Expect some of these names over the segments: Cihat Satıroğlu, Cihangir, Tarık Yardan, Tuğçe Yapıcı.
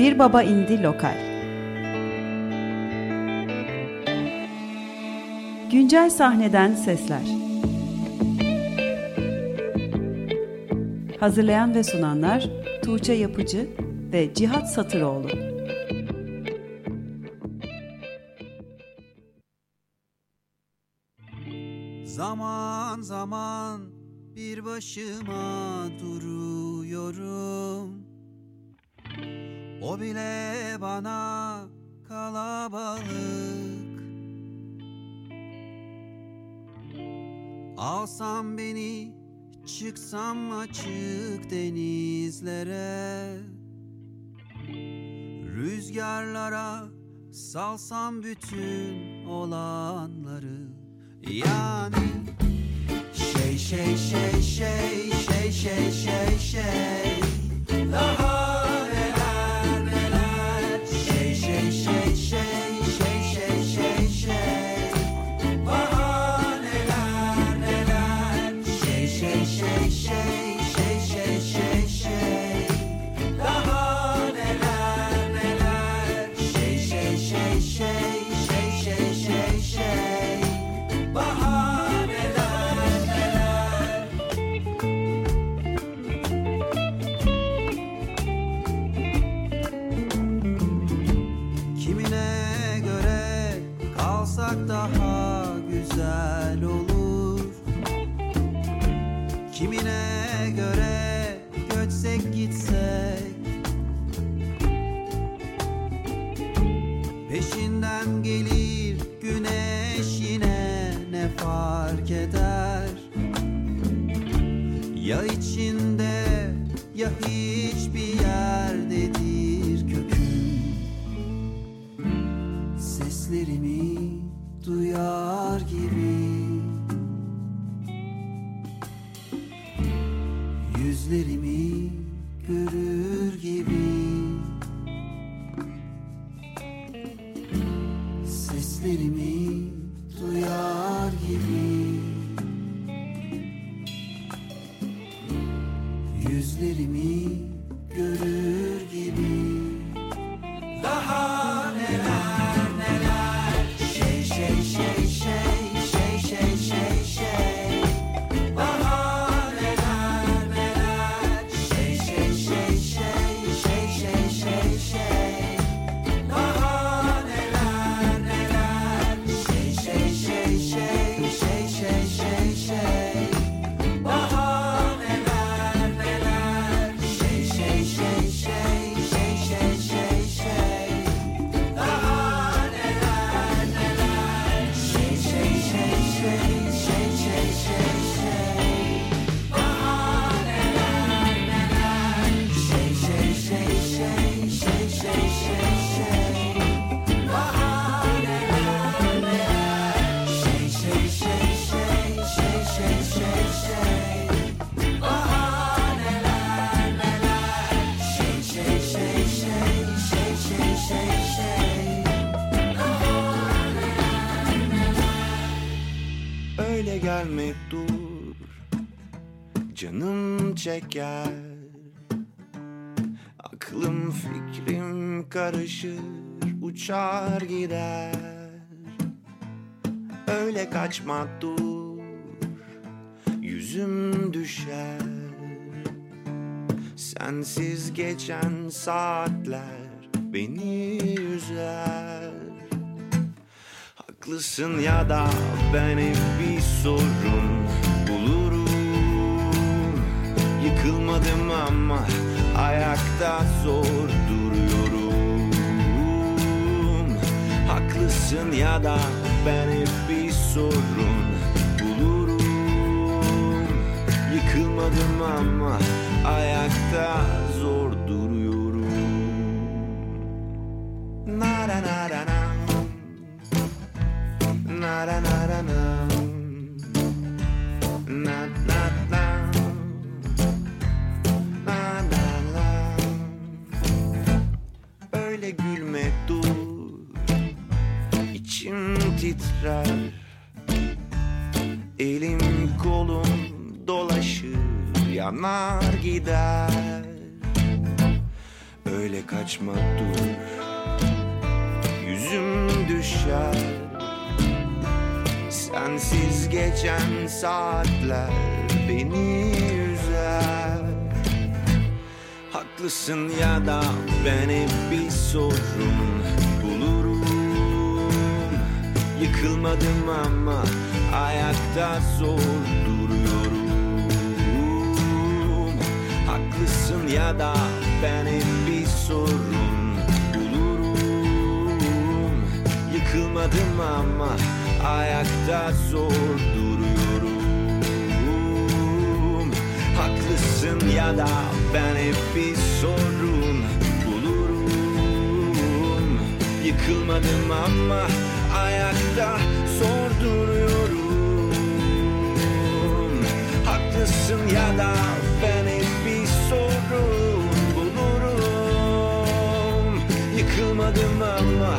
Bir Baba İndi Lokal. Güncel sahneden sesler. Hazırlayan ve sunanlar Tuğçe Yapıcı ve Cihat Satıroğlu. Zaman zaman bir başıma duruyorum. O bile bana kalabalık. Alsam beni, çıksam açık denizlere, rüzgarlara salsam bütün olanları. Yani şey daha neler şey daha neler şey daha neler şey ya içinde ya hiçbir yerdedir köküm. Seslerimi duyar gibi yüzlerimi görür gibi seslerimi duyar gibi yüzlerimi görür gibi daha neler neler şey daha neler neler şey daha neler neler şey öyle gelme dur, canım çeker, aklım fikrim karışır, uçar gider. Öyle kaçma dur, yüzüm düşer, sensiz geçen saatler beni üzer. Haklısın ya da ben hep bir sorun bulurum. Yıkılmadım ama ayakta zor duruyorum. Haklısın ya da ben hep bir sorun bulurum. Yıkılmadım ama ayakta zor duruyorum. Na na na na na. Na na na na na na na na na na. Öyle gülme dur, içim titrer, elim kolum dolaşır, yanar gider. öyle kaçma dur. Yüzüm düşer sensiz geçen saatler beni üzer. Haklısın ya da ben hep bir sorun bulurum. Yıkılmadım ama ayakta zor duruyorum. Haklısın ya da ben hep bir sorun bulurum. Yıkılmadım ama ayakta zor duruyorum. Haklısın ya da ben hep bir sorun bulurum. Yıkılmadım ama ayakta zor duruyorum. Haklısın ya da ben hep bir sorun bulurum. Yıkılmadım ama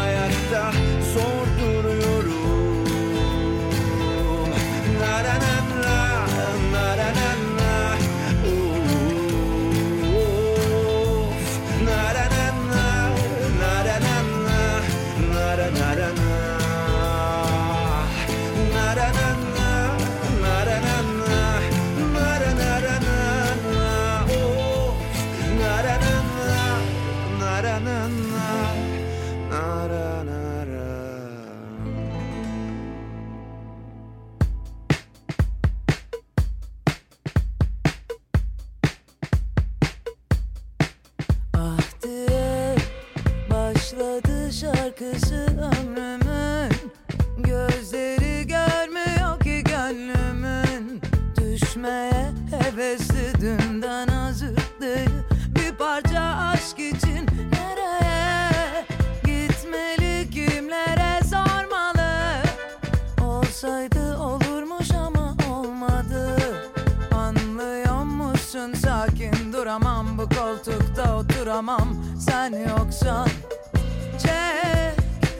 ayakta zor duruyorum. Na na na na na na. Şarkısı ömrümün, gözleri görmüyor ki gönlümün. Düşmeye hevesli dünden azıttı bir parça aşk için. Nereye gitmeli, kimlere sormalı? Olsaydı olurmuş ama olmadı. Anlıyor musun, sakin duramam, bu koltukta oturamam sen yoksan. Çek,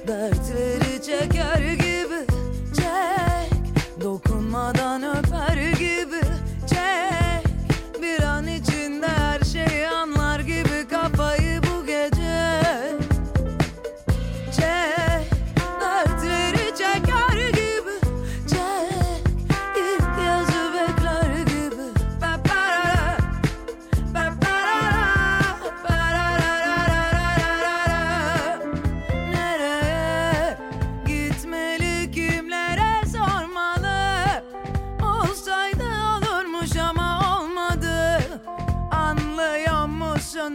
dertleri çeker gibi çek, dokunmadan öper gibi çek, bir an içinde her şeyi anlar gibi kafayı bu gece. Çek, dertleri çeker gibi çek, ilk yazı bekler gibi. Ba-ba-ra-ra, ba-ba-ra-ra.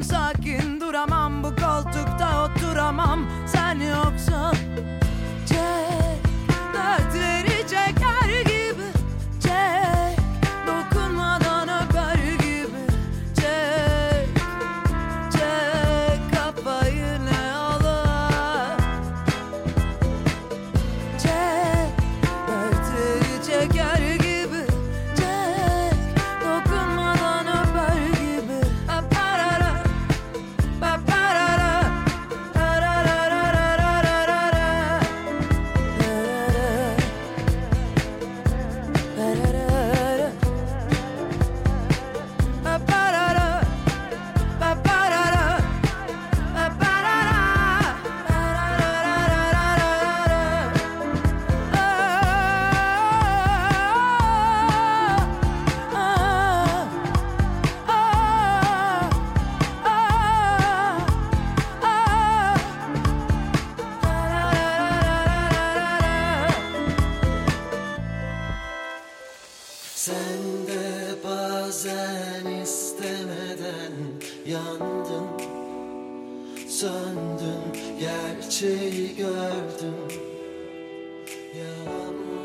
Sakin duramam, bu koltukta oturamam sen yoksan. Çek, dertleri çeker gibi çek, dokunmadan öper gibi çek, çek kafayı ne alır. Çek, dertleri çeker gibi. Yağmur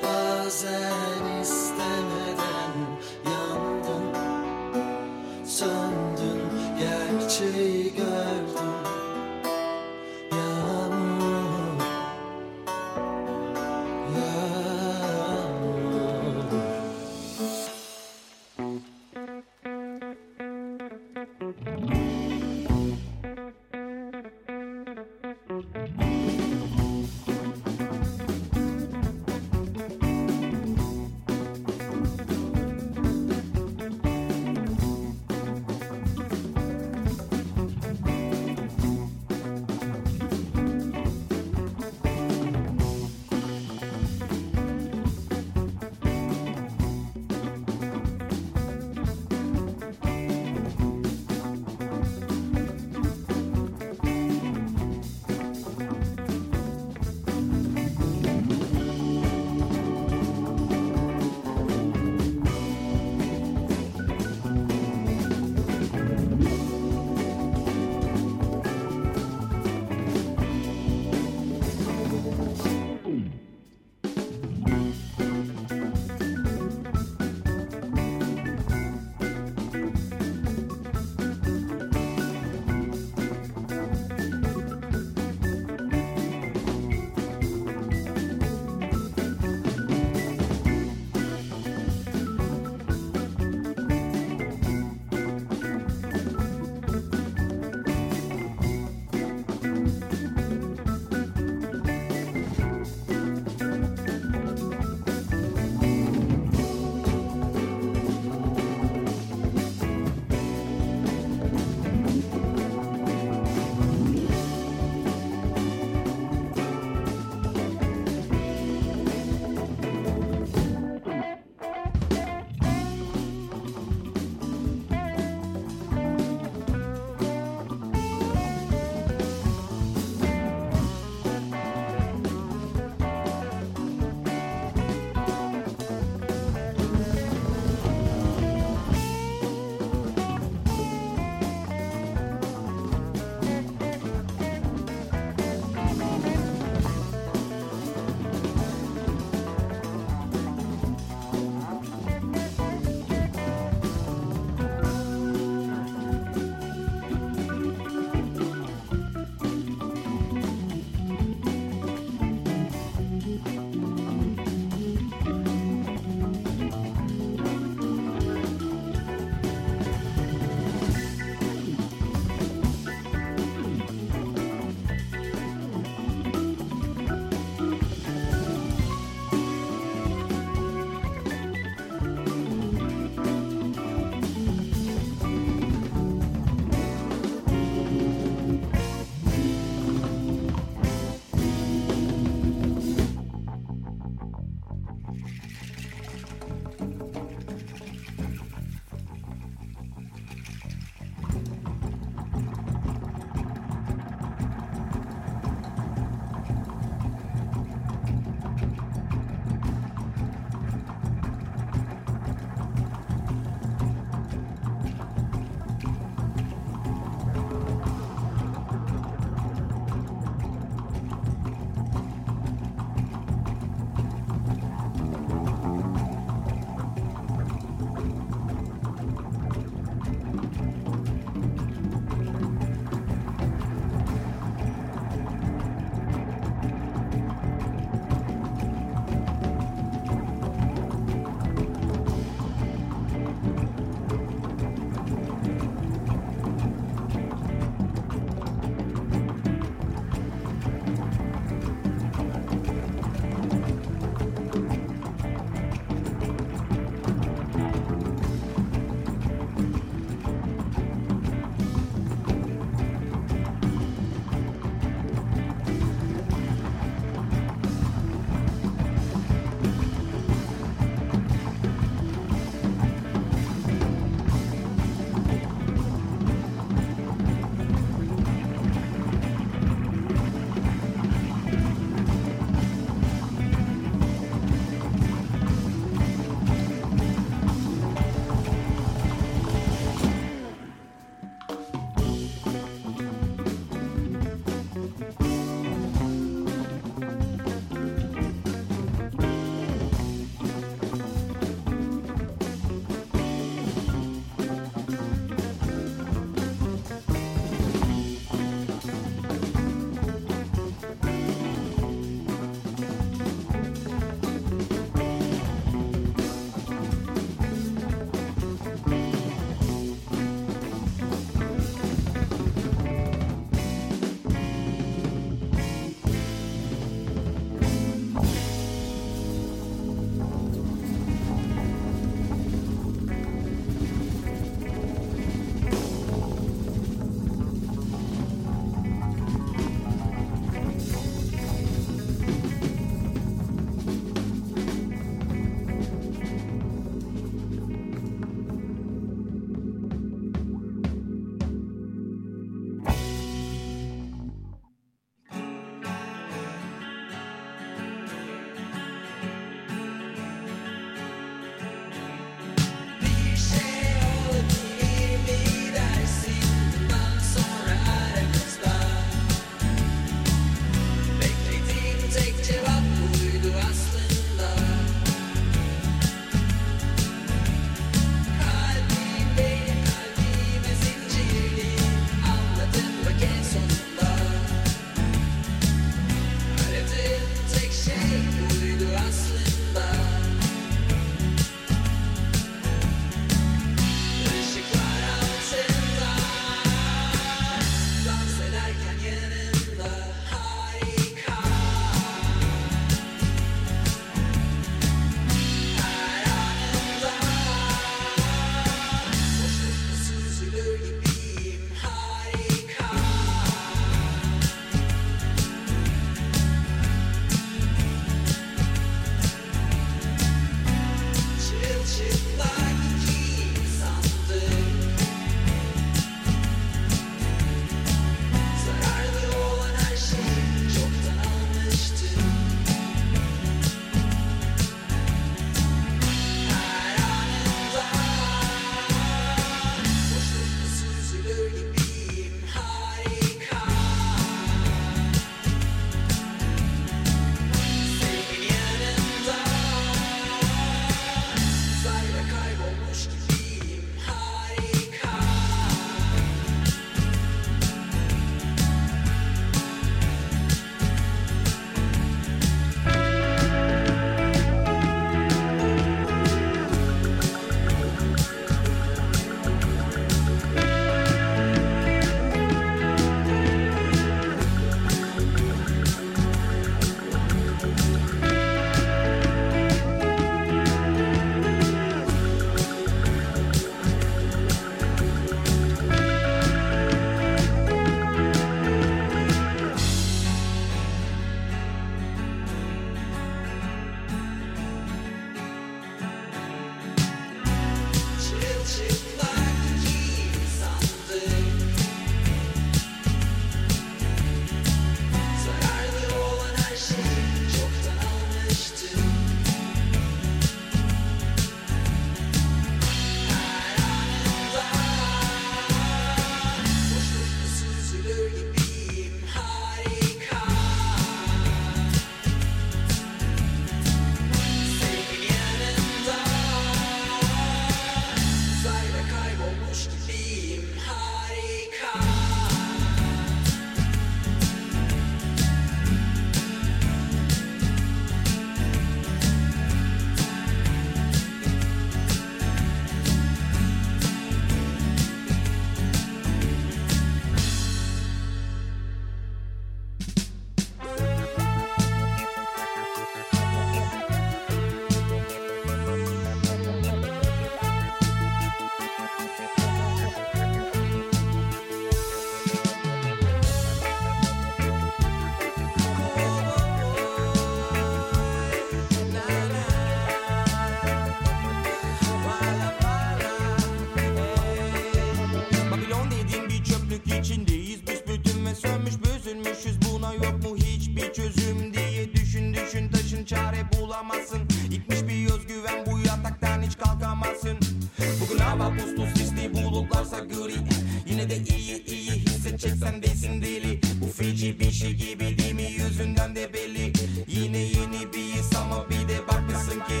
gerçekten değilsin deli. Bu feci bir şey gibi değil mi, yüzünden de belli. Yine yeni bir his ama bir de bakmışsın ki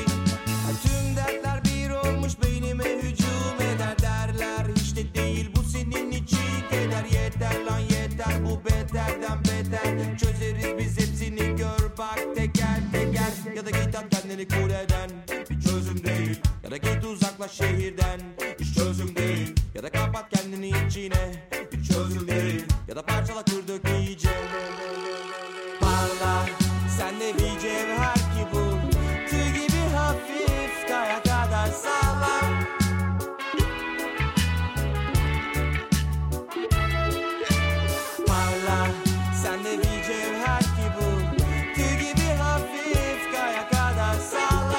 tüm dertler bir olmuş, beynime hücum eder. Derler hiç de değil bu senin için keder. Yeter lan yeter, bu beterden beter. Çözeriz biz hepsini, gör bak teker teker. Ya da git at kendini kur eden, bir çözüm değil. Ya da git uzaklaş şehirden, hiç çözüm değil. Ya da kapat kendini içine, hiç çözüm değil. Ya da parçala kır dök iyice. Parla, sen de bir cevher ki bu. Tüy gibi hafif, kaya kadar sağlam. Parla, sen de bir cevher ki bu. Tüy gibi hafif, kaya kadar sağlam.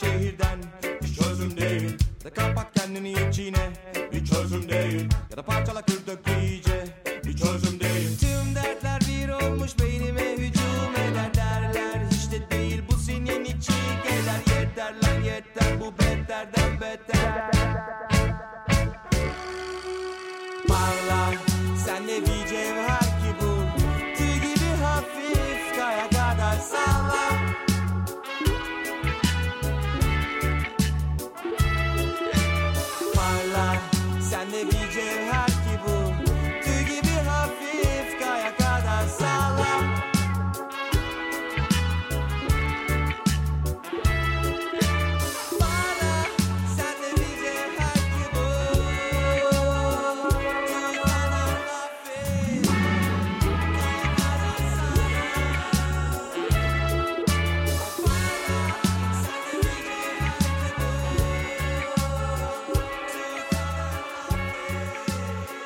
Şehirden hiç çözüm değil. Ya da kapat kendini içine, hiç çözüm değil. Ya da parçala kır dök iyice, hiç çözüm değil. Tüm dertler bir olmuş, beynime hücum eder. Derler hiç de değil bu senin içi gelir. Yeter lan yeter, bu beterden beter. Parla, sen de bir cevher ki bu. Tüy gibi hafif, kaya kadar sağlam. Sen de bir cevher ki bu, tüy gibi hafif, kaya kadar sağlam. Bana sen de bir cevher ki bu, tüy kadar hafif, kaya kadar sağlam. Bana sen de bir cevher ki bu, tüy kadar hafif.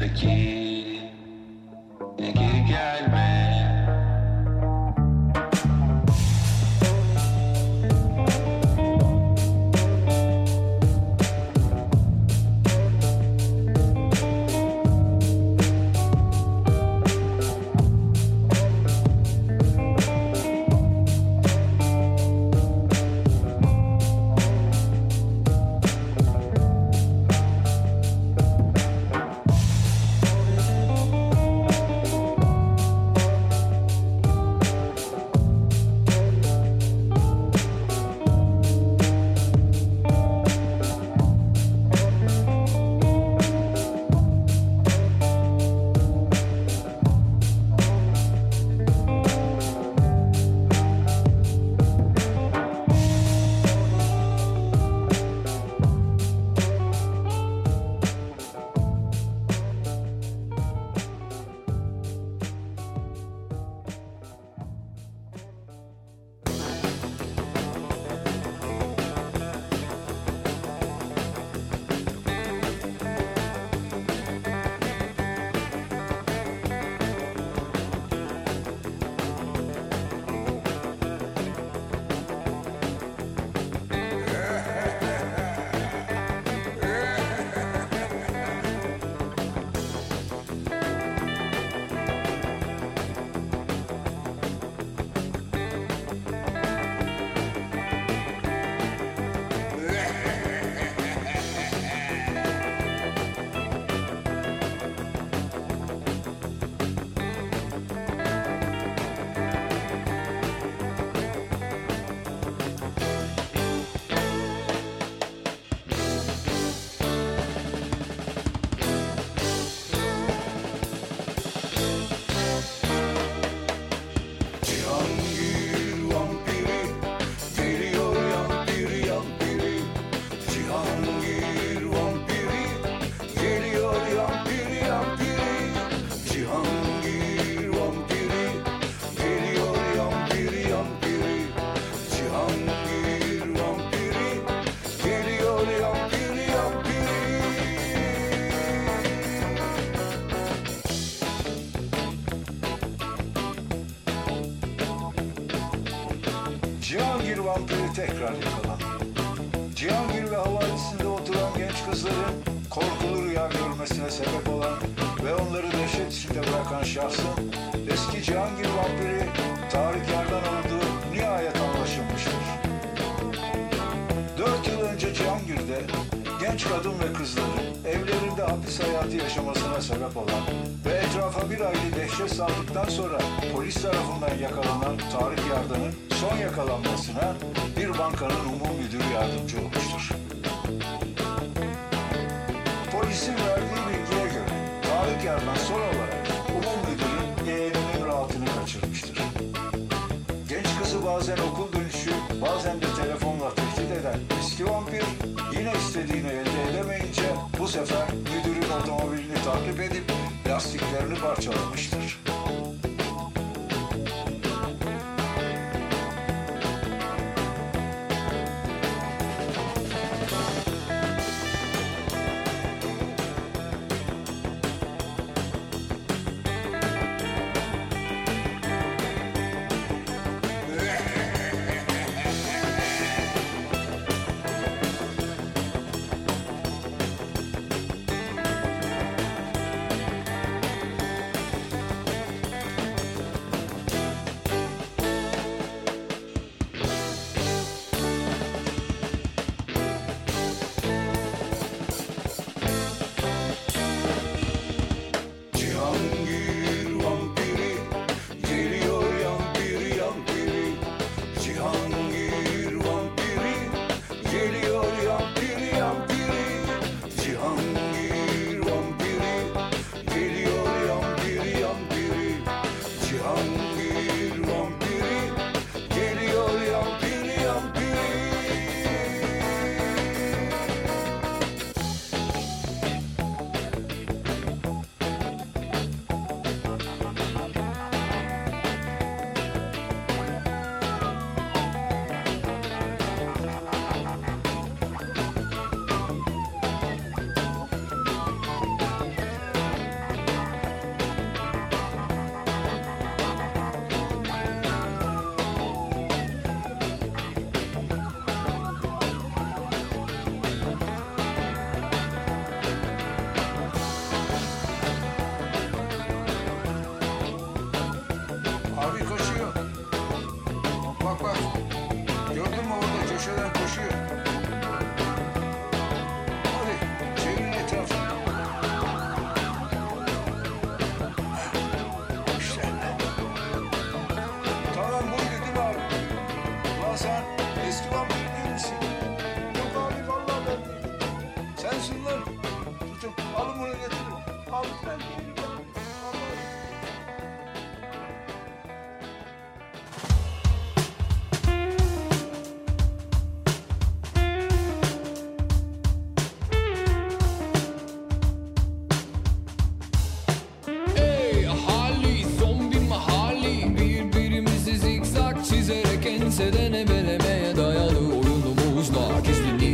yanımdaki geri gelme. Cihangir vampiri tekrar yakalandı. Cihangir ve havalisinde oturan genç kızların korkulu rüya görmesine sebep olan ve onları dehşet içinde bırakan şahsın eski Cihangir vampiri Tarık Yardan olduğu nihayet anlaşılmıştır. 4 yıl önce Cihangir'de genç kadın ve kızların evlerinde hapis hayatı yaşamasına sebep olan ve etrafa bir aylık dehşet saldıktan sonra polis tarafından yakalanan Tarık Yardan'ın son yakalanmasına bir bankanın umum müdürü yardımcı olmuştur. Polisin verdiği bilgiye göre Tarık Yardan son olarak umum müdürün yeğeninin rahatını kaçırmıştır. Genç kızı bazen okul dönüşü, bazen de telefonla tehdit eden eski vampir yine istediğini elde edemeyince bu sefer müdürün otomobilini takip edip lastiklerini parçalamıştır.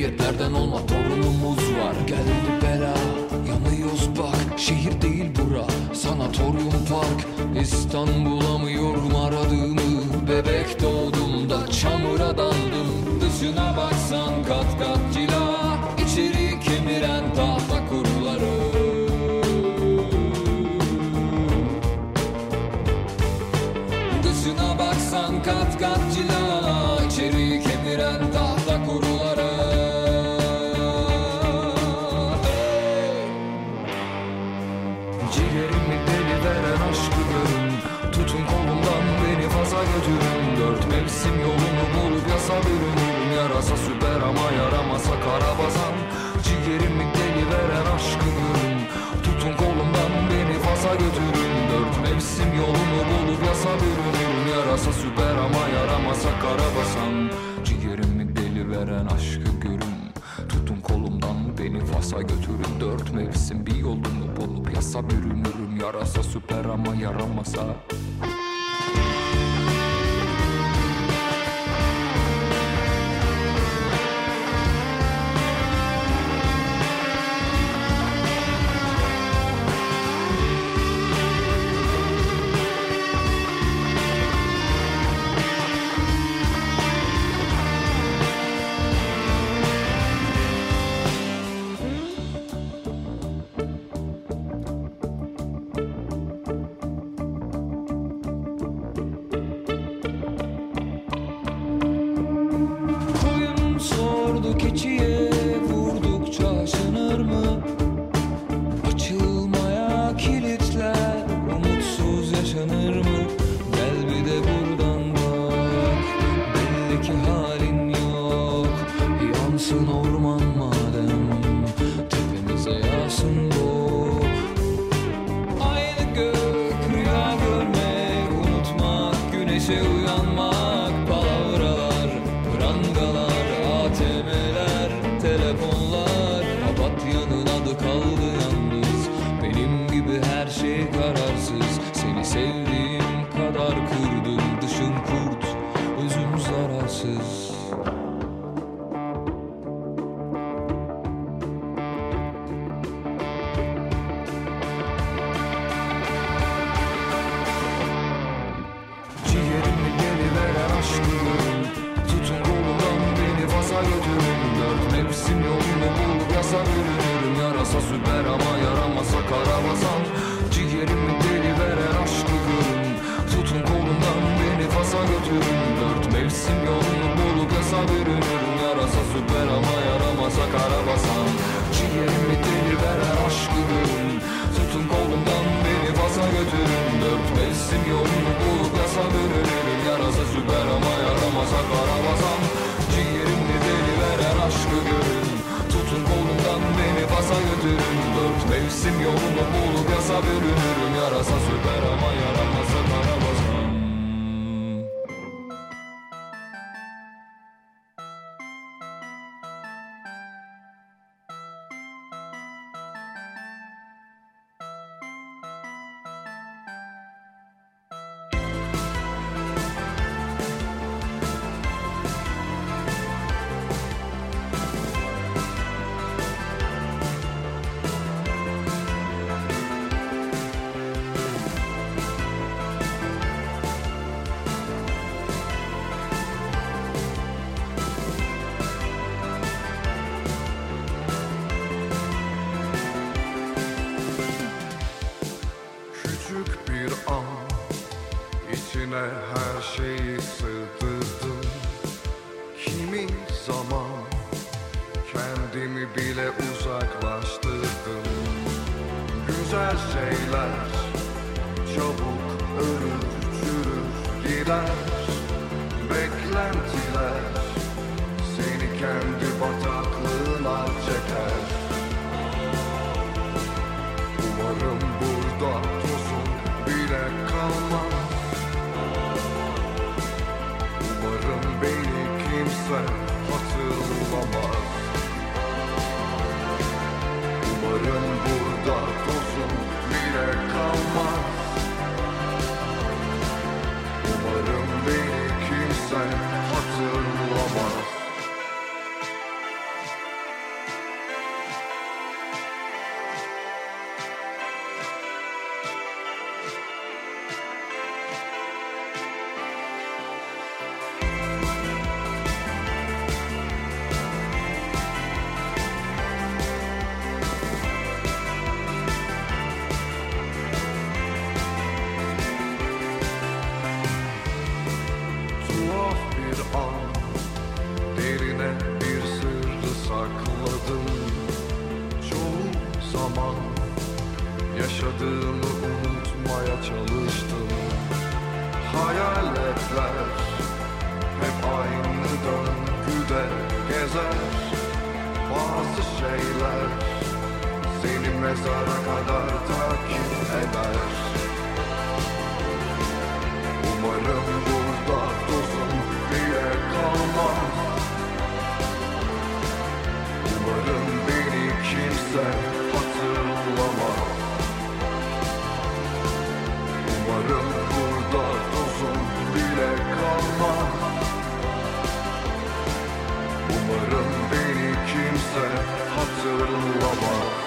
Hayırlardan olma, torunumuz var. Geldi bela, yanıyoruz bak. Şehir değil bura, sanatoryum park. İstanbul'a mı yorum aradığımı? Bebek doğdum da çamura dandım. Dışına baksan kat kat cila, içeri kemiren tahta kuruları. Dışına baksan kat kat cila, içeri kemiren tahta kuruları. Ciğerimi deli veren aşkı görün, tutun kolumdan beni faza götürün. Dört mevsim yolunu bulup yasa bürünürüm, yarasa süper ama yaramasa karabazan. Ciğerimi deli veren aşkı görün, tutun kolumdan beni faza götürün. Dört mevsim yolunu bulup yasa bürünürüm, yarasa süper ama yaramasa karabasan. Ciğerimi deli veren aşkı görün, tutun kolumdan beni Fas'a götürün. Dört mevsim bir yolunu bulup yasa bürünürüm, yarasa süper ama yaramasa. Umarım yaşadığımı unutmaya çalıştım. Hayaletler hep aynı döngüde gezer. Bazı şeyler seni mezara kadar takip eder. Umarım burada uzun diye kalmaz. Umarım beni kimse hatırlamaz. Umarım burada uzun bile kalmaz. Umarım beni kimse hatırlamaz.